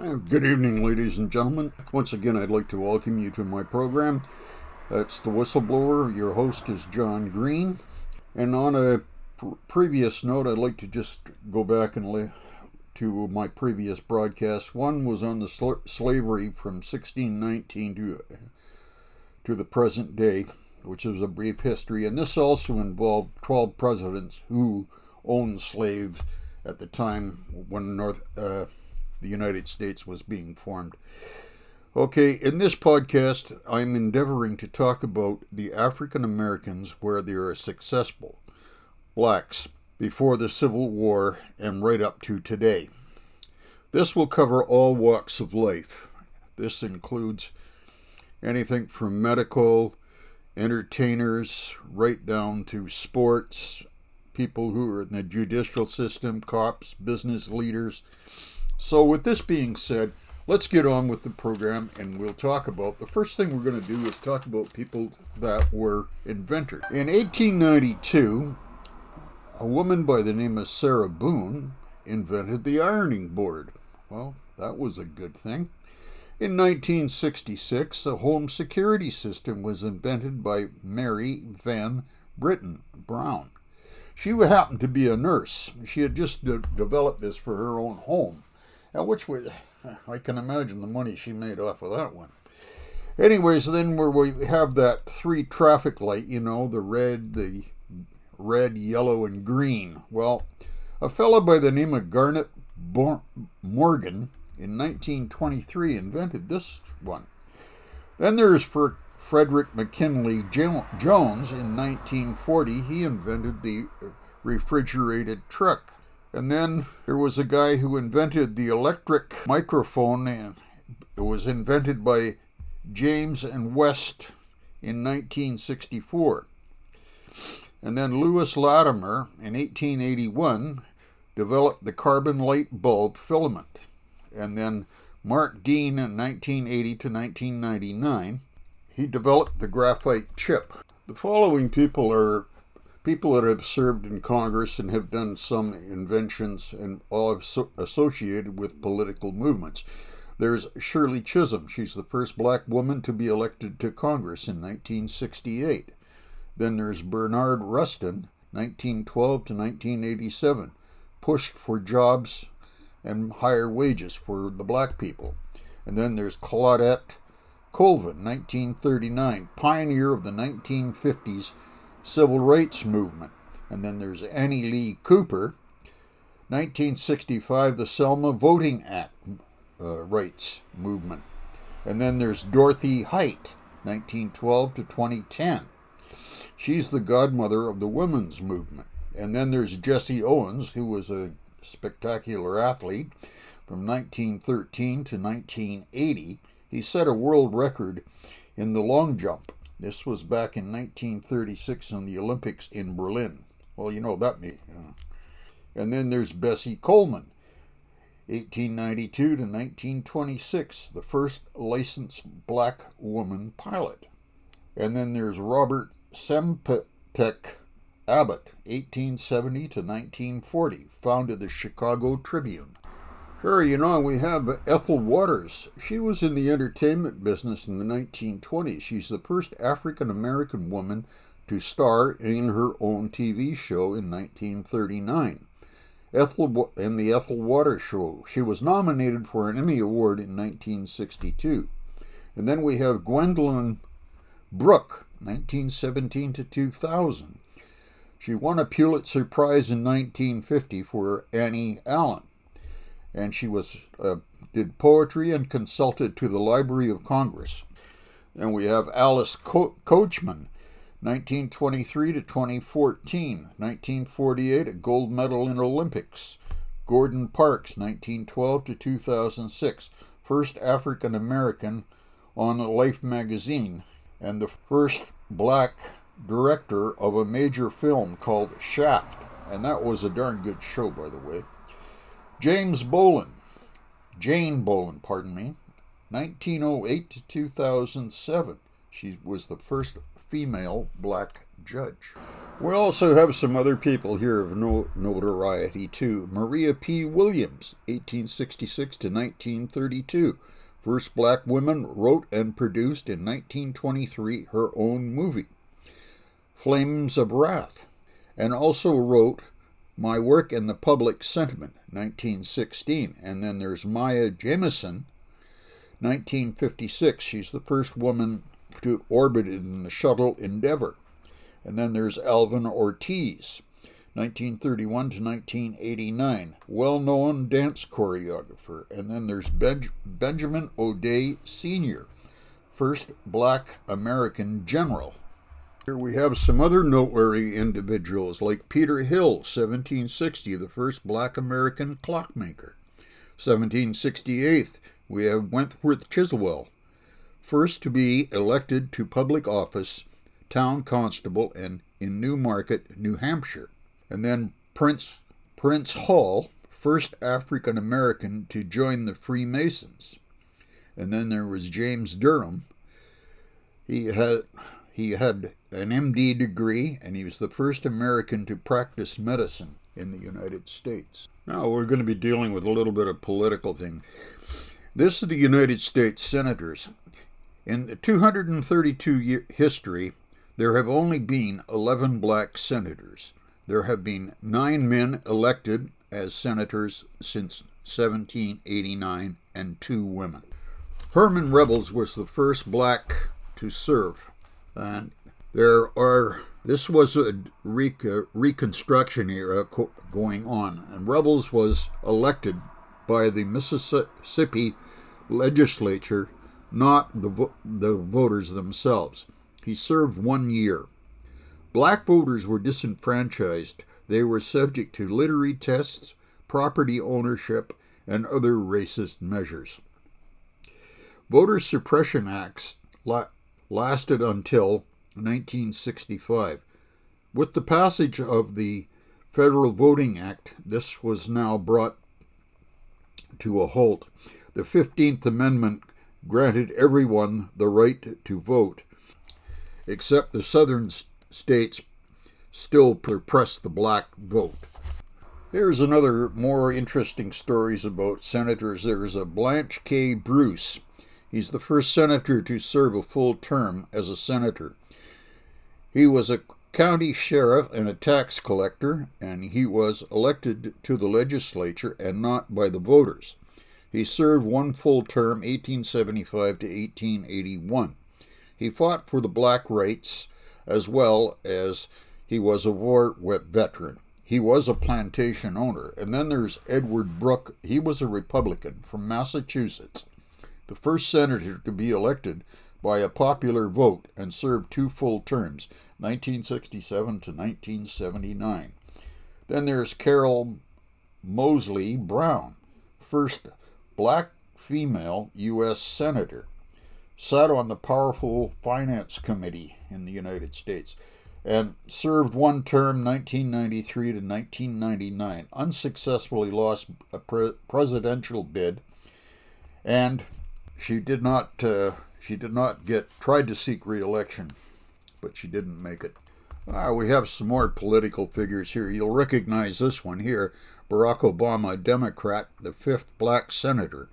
Good evening, ladies and gentlemen. Once again, I'd like to welcome you to my program. That's The Whistleblower. Your host is John Green. And on a previous note, I'd like to just go back and to my previous broadcast. One was on the slavery from 1619 to the present day, which is a brief history. And this also involved 12 presidents who owned slaves at the time when the United States was being formed. Okay, in this podcast, I'm endeavoring to talk about the African Americans where they are successful, blacks, before the Civil War and right up to today. This will cover all walks of life. This includes anything from medical, entertainers, right down to sports, people who are in the judicial system, cops, business leaders. So with this being said, let's get on with the program, and we'll talk about, the first thing we're going to do is talk about people that were inventors. In 1892, a woman by the name of Sarah Boone invented the ironing board. Well, that was a good thing. In 1966, a home security system was invented by Mary Van Brittan Brown. She happened to be a nurse. She had just developed this for her own home. Now, which was, I can imagine the money she made off of that one. Anyways, then where we have that three traffic light, you know, the red, yellow, and green. Well, a fellow by the name of Garrett Morgan in 1923 invented this one. Then there's for Frederick McKinley Jones in 1940. He invented the refrigerated truck. And then there was a guy who invented the electric microphone, and it was invented by James and West in 1964. And then Lewis Latimer in 1881 developed the carbon light bulb filament. And then Mark Dean in 1980 to 1999, he developed the graphite chip. The following people are people that have served in Congress and have done some inventions and all associated with political movements. There's Shirley Chisholm. She's the first black woman to be elected to Congress in 1968. Then there's Bernard Rustin, 1912 to 1987, pushed for jobs and higher wages for the black people. And then there's Claudette Colvin, 1939, pioneer of the 1950s Civil Rights Movement. And then there's Annie Lee Cooper, 1965, the Selma Voting Act rights movement. And then there's Dorothy Height, 1912 to 2010. She's the godmother of the women's movement. And then there's Jesse Owens, who was a spectacular athlete from 1913 to 1980. He set a world record in the long jump. This was back in 1936 in the Olympics in Berlin. Well, you know that means. And then there's Bessie Coleman, 1892 to 1926, the first licensed black woman pilot. And then there's Robert Sengstacke Abbott, 1870 to 1940, founded the Chicago Tribune. Sure, you know, we have Ethel Waters. She was in the entertainment business in the 1920s. She's the first African-American woman to star in her own TV show in 1939. Ethel and the Ethel Waters Show. She was nominated for an Emmy Award in 1962. And then we have Gwendolyn Brooks, 1917 to 2000. She won a Pulitzer Prize in 1950 for Annie Allen. And she did poetry and consulted to the Library of Congress. And we have Alice Coachman, 1923 to 2014, 1948, a gold medal in Olympics. Gordon Parks, 1912 to 2006, first African American on Life magazine, and the first black director of a major film called Shaft. And that was a darn good show, by the way. Jane Bolin, 1908 to 2007. She was the first female black judge. We also have some other people here of notoriety, too. Maria P. Williams, 1866 to 1932. First black woman, wrote and produced in 1923 her own movie, Flames of Wrath, and also wrote My Work in the Public Sentiment, 1916. And then there's Maya Jamison, 1956. She's the first woman to orbit in the shuttle Endeavour. And then there's Alvin Ortiz, 1931 to 1989, well-known dance choreographer. And then there's Benjamin O'Day Sr., first black American general. Here we have some other noteworthy individuals like Peter Hill, 1760, the first black American clockmaker. 1768, we have Wentworth Chiswell, first to be elected to public office, town constable in Newmarket, New Hampshire. And then Prince Hall, first African American to join the Freemasons. And then there was James Durham. He had an MD degree, and he was the first American to practice medicine in the United States. Now we're going to be dealing with a little bit of political thing. This is the United States senators. In the 232-year history, there have only been 11 black senators. There have been 9 men elected as senators since 1789 and 2 women. Herman Rebels was the first black to serve. And this was a Reconstruction era going on, and Rebels was elected by the Mississippi legislature, not the voters themselves. He served 1 year. Black voters were disenfranchised. They were subject to literary tests, property ownership, and other racist measures. Voter suppression acts lasted until 1965. With the passage of the Federal Voting Act, this was now brought to a halt. The 15th Amendment granted everyone the right to vote, except the southern states still repressed the black vote. Here's another more interesting stories about senators. There's a Blanche K. Bruce. He's the first senator to serve a full term as a senator. He was a county sheriff and a tax collector, and he was elected to the legislature and not by the voters. He served 1 full term, 1875 to 1881. He fought for the black rights, as well as he was a war veteran. He was a plantation owner. And then there's Edward Brooke. He was a Republican from Massachusetts, the first senator to be elected by a popular vote and served 2 full terms, 1967 to 1979. Then there's Carol Moseley Brown, first black female U.S. senator, sat on the powerful Finance Committee in the United States, and served 1 term, 1993 to 1999, unsuccessfully lost a presidential bid, and tried to seek re-election, but she didn't make it. We have some more political figures here. You'll recognize this one here, Barack Obama, a Democrat, the 5th black senator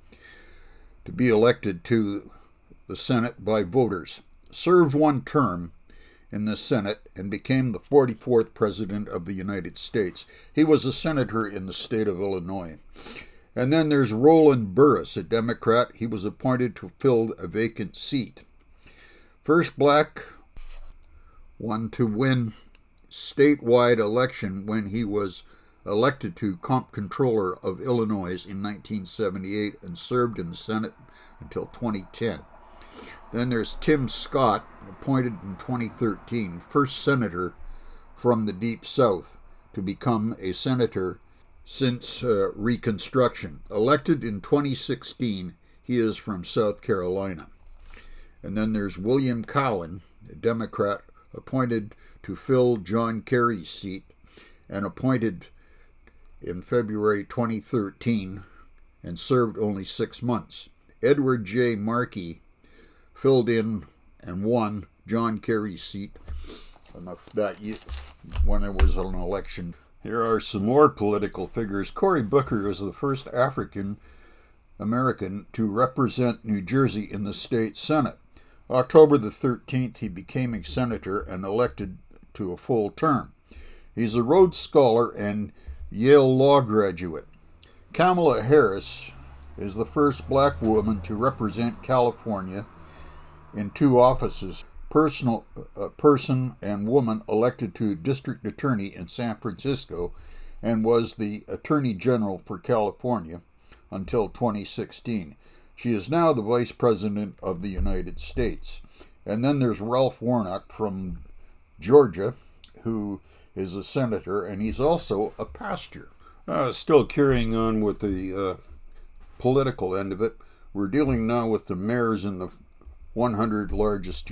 to be elected to the Senate by voters, served 1 term in the Senate and became the 44th President of the United States. He was a senator in the state of Illinois. And then there's Roland Burris, a Democrat. He was appointed to fill a vacant seat. First black one to win statewide election when he was elected to Comptroller of Illinois in 1978 and served in the Senate until 2010. Then there's Tim Scott, appointed in 2013, first senator from the Deep South to become a senator since Reconstruction. Elected in 2016, he is from South Carolina. And then there's William Cowan, a Democrat, appointed to fill John Kerry's seat and appointed in February 2013 and served only 6 months. Edward J. Markey filled in and won John Kerry's seat that year when there was an election. Here are some more political figures. Cory Booker was the first African-American to represent New Jersey in the state Senate. October the 13th, he became a senator and elected to a full term. He's a Rhodes Scholar and Yale Law graduate. Kamala Harris is the first black woman to represent California in two offices, person and woman elected to district attorney in San Francisco, and was the Attorney General for California until 2016. She is now the Vice President of the United States. And then there's Ralph Warnock from Georgia, who is a senator, and he's also a pastor. Still carrying on with the political end of it, we're dealing now with the mayors in the 100 largest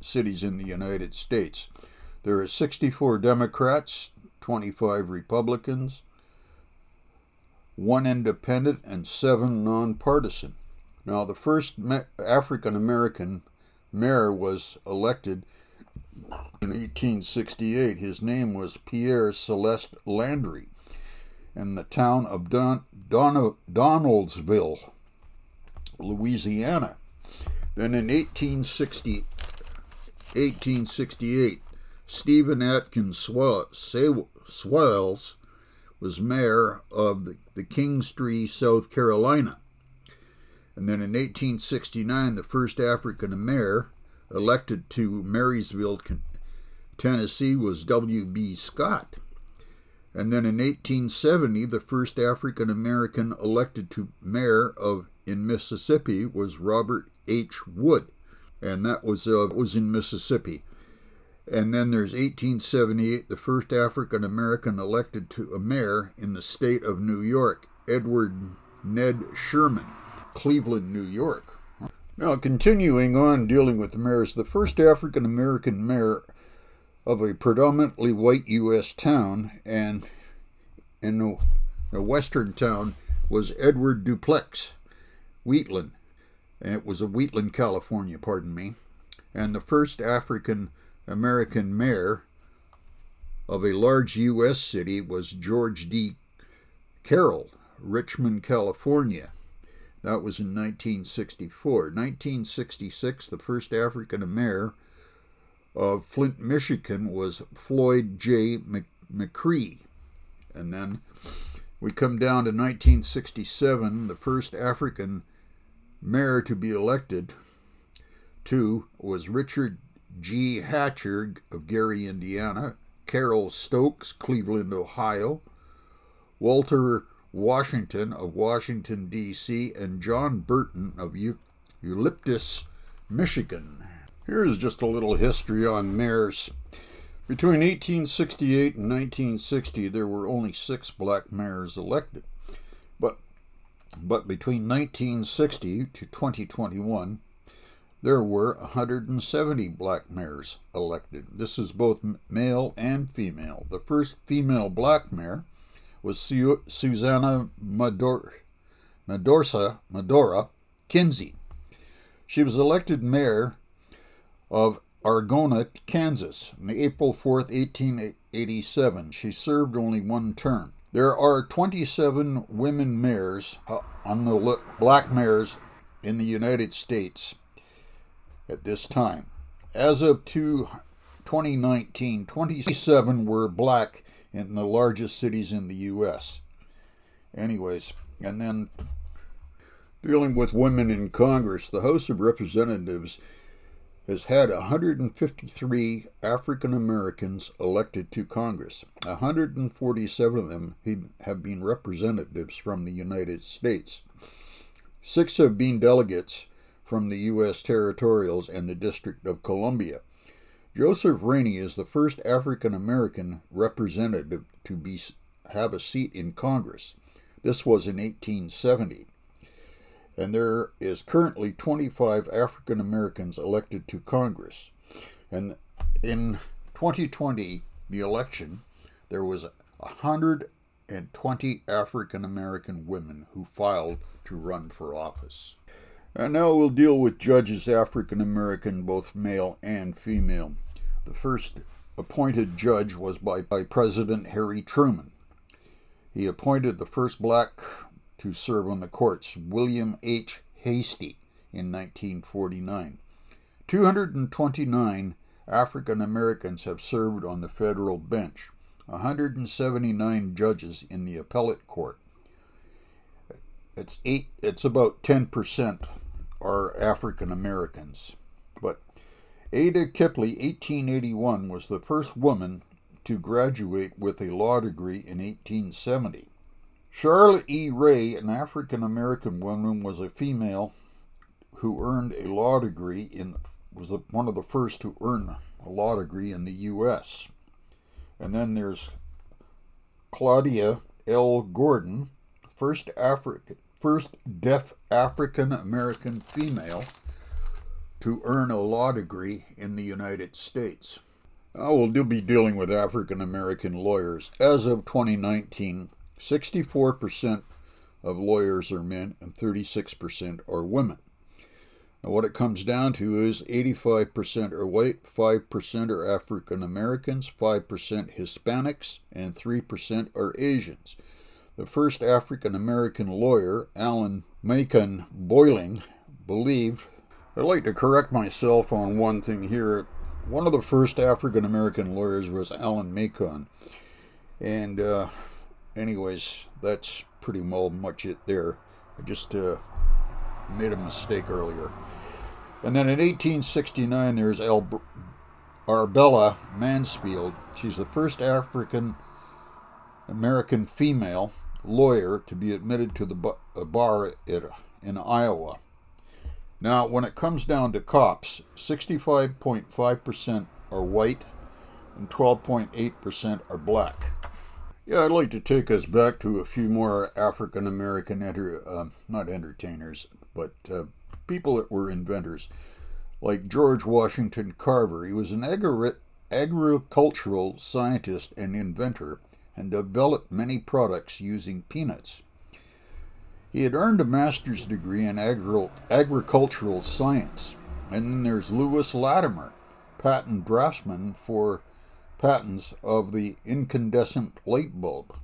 cities in the United States. There are 64 Democrats, 25 Republicans, 1 independent, and 7 nonpartisan. Now, the first African-American mayor was elected in 1868. His name was Pierre Celeste Landry in the town of Donaldsonville, Louisiana. Then in 1868, Stephen Atkins Swales was mayor of the King's Tree, South Carolina. And then in 1869, the first African mayor elected to Marysville, Tennessee, was W.B. Scott. And then in 1870, the first African American elected to mayor in Mississippi was Robert H. Wood, and that was in Mississippi. And then there's 1878, the first African American elected to a mayor in the state of New York, Edward Ned Sherman, Cleveland, New York. Now, continuing on dealing with the mayors, the first African American mayor of a predominantly white U.S. town and in a western town was Edward Duplex Wheatland. And it was a Wheatland, California, and the first African-American mayor of a large U.S. city was George D. Carroll, Richmond, California. That was in 1964. 1966, the first African mayor of Flint, Michigan was Floyd J. McCree. And then we come down to 1967, the first African mayor to be elected to was Richard G. Hatcher of Gary, Indiana, Carol Stokes, Cleveland, Ohio, Walter Washington of Washington, D.C., and John Burton of Euclid, Michigan. Here's just a little history on mayors. Between 1868 and 1960, there were only 6 black mayors elected. But between 1960 to 2021, there were 170 black mayors elected. This is both male and female. The first female black mayor was Susanna Medora Kinsey. She was elected mayor of Argona, Kansas, on April 4, 1887. She served only 1 term. There are 27 women mayors on the black mayors in the United States at this time. As of 2019, 27 were black in the largest cities in the U.S. Anyways, and then dealing with women in Congress, the House of Representatives has had 153 African Americans elected to Congress. 147 of them have been representatives from the United States. 6 have been delegates from the U.S. territorials and the District of Columbia. Joseph Rainey is the first African American representative to have a seat in Congress. This was in 1870. And there is currently 25 African Americans elected to Congress. And in 2020, the election, there was 120 African American women who filed to run for office. And now we'll deal with judges, African American, both male and female. The first appointed judge was by President Harry Truman. He appointed the first black to serve on the courts, William H. Hastie, in 1949. 229 African Americans have served on the federal bench, 179 judges in the appellate court. It's about 10% are African Americans. But Ada Kipley, 1881, was the first woman to graduate with a law degree in 1870. Charlotte E. Ray, an African American woman, was a female who earned a law degree was one of the first to earn a law degree in the U.S. And then there's Claudia L. Gordon, first deaf African American female to earn a law degree in the United States. I will be dealing with African American lawyers. As of 2019, 64% of lawyers are men and 36% are women. And what it comes down to is 85% are white, 5% are African Americans, 5% Hispanics, and 3% are Asians. The first African American lawyer, Alan Macon Boiling, believed... I'd like to correct myself on one thing here. One of the first African American lawyers was Alan Macon. And anyways, that's pretty well much it there. I just made a mistake earlier. And then in 1869, there's Arbella Mansfield. She's the first African American female lawyer to be admitted to the bar in Iowa. Now, when it comes down to cops, 65.5% are white and 12.8% are black. Yeah, I'd like to take us back to a few more African American, not entertainers, but people that were inventors, like George Washington Carver. He was an agricultural scientist and inventor and developed many products using peanuts. He had earned a master's degree in agricultural science. And then there's Lewis Latimer, patent draftsman for patents of the incandescent light bulb.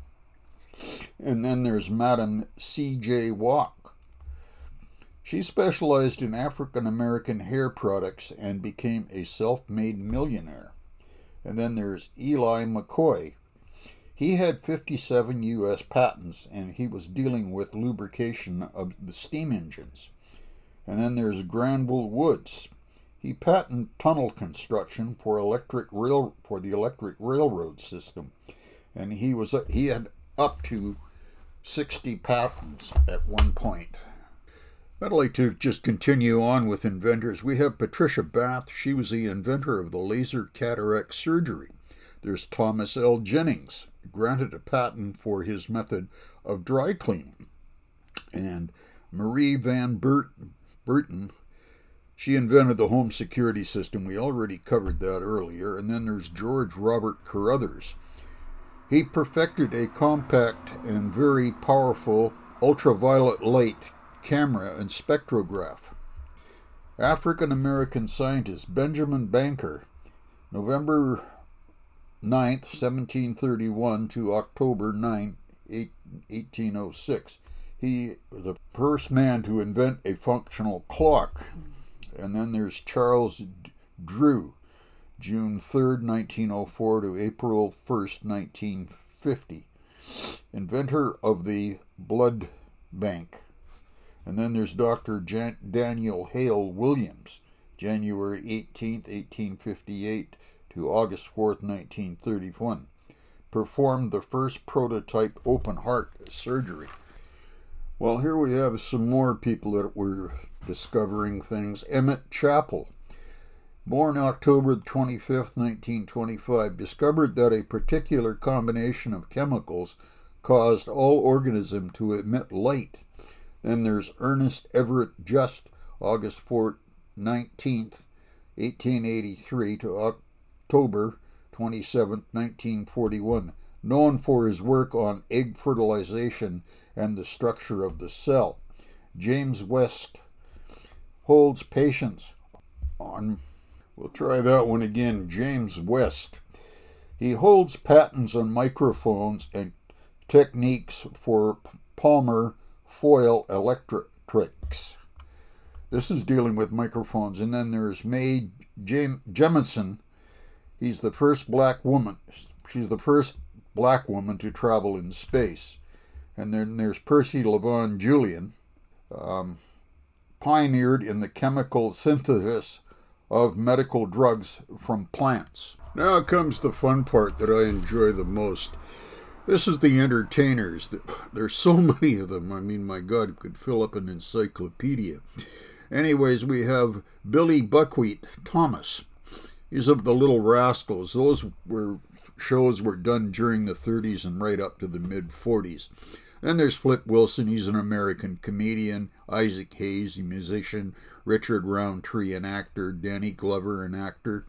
And then there's Madame C.J. Watt. She specialized in African American hair products and became a self-made millionaire. And then there's Eli McCoy. He had 57 U.S. patents, and he was dealing with lubrication of the steam engines. And then there's Granville Woods. He patented tunnel construction for the electric railroad system, and he had up to 60 patents at one point. I'd like to just continue on with inventors. We have Patricia Bath. She was the inventor of the laser cataract surgery. There's Thomas L. Jennings, granted a patent for his method of dry cleaning. And Mary Van Brittan, she invented the home security system. We already covered that earlier. And then there's George Robert Carruthers. He perfected a compact and very powerful ultraviolet light camera and spectrograph. African American scientist Benjamin Banker, November 9th, 1731 to October 9, 1806. He was the first man to invent a functional clock. And then there's Charles Drew, June 3rd, 1904 to April 1st, 1950. Inventor of the blood bank. And then there's Dr. Daniel Hale Williams, January 18th, 1858 to August 4th, 1931, performed the first prototype open-heart surgery. Well, here we have some more people that were discovering things. Emmett Chappell, born October 25th, 1925, discovered that a particular combination of chemicals caused all organisms to emit light. Then there's Ernest Everett Just, August 4th, 19th, 1883 to October 27, 1941, known for his work on egg fertilization and the structure of the cell. James West holds patients on We'll try that one again. James West. He holds patents on microphones and techniques for Palmer foil electrics. This is dealing with microphones. And then there's May Jamison. She's the first black woman to travel in space. And then there's Percy LaVon Julian, pioneered in the chemical synthesis of medical drugs from plants. Now comes the fun part that I enjoy the most. This is the entertainers. There's so many of them. I mean, my God, you could fill up an encyclopedia. Anyways, we have Billy Buckwheat Thomas. He's of the Little Rascals. Those shows were done during the 30s and right up to the mid-40s. Then there's Flip Wilson. He's an American comedian. Isaac Hayes, a musician. Richard Roundtree, an actor. Danny Glover, an actor.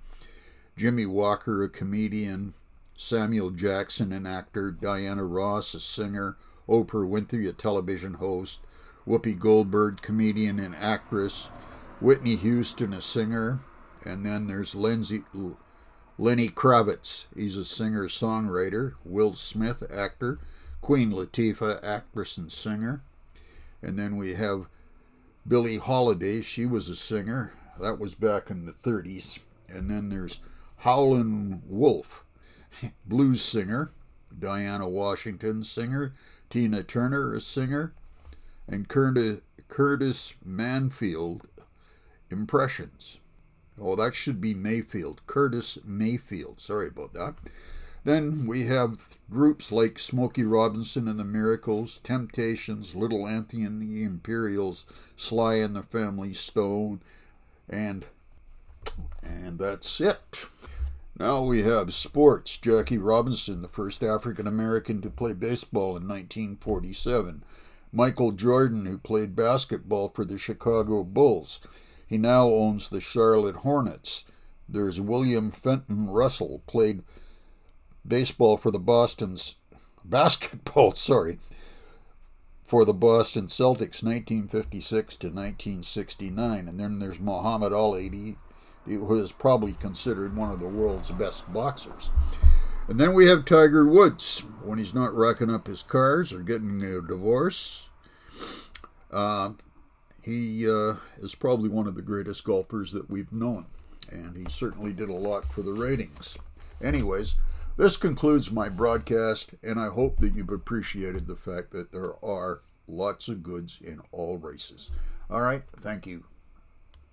Jimmy Walker, a comedian. Samuel Jackson, an actor. Diana Ross, a singer. Oprah Winfrey, a television host. Whoopi Goldberg, comedian and actress. Whitney Houston, a singer. And then there's Lenny Kravitz. He's a singer-songwriter. Will Smith, actor. Queen Latifah, actress and singer. And then we have Billie Holiday. She was a singer. That was back in the 30s. And then there's Howlin' Wolf, blues singer. Diana Washington, singer. Tina Turner, a singer. And Curtis Mayfield, impressions. Oh, that should be Mayfield. Curtis Mayfield. Sorry about that. Then we have groups like Smokey Robinson and the Miracles, Temptations, Little Anthony and the Imperials, Sly and the Family Stone, and that's it. Now we have sports. Jackie Robinson, the first African-American to play baseball in 1947. Michael Jordan, who played basketball for the Chicago Bulls. He now owns the Charlotte Hornets. There's William Fenton Russell, played baseball for the Boston Celtics, 1956 to 1969. And then there's Muhammad Ali, who is probably considered one of the world's best boxers. And then we have Tiger Woods, when he's not racking up his cars or getting a divorce. He is probably one of the greatest golfers that we've known. And he certainly did a lot for the ratings. Anyways, this concludes my broadcast, and I hope that you've appreciated the fact that there are lots of goods in all races. All right, thank you.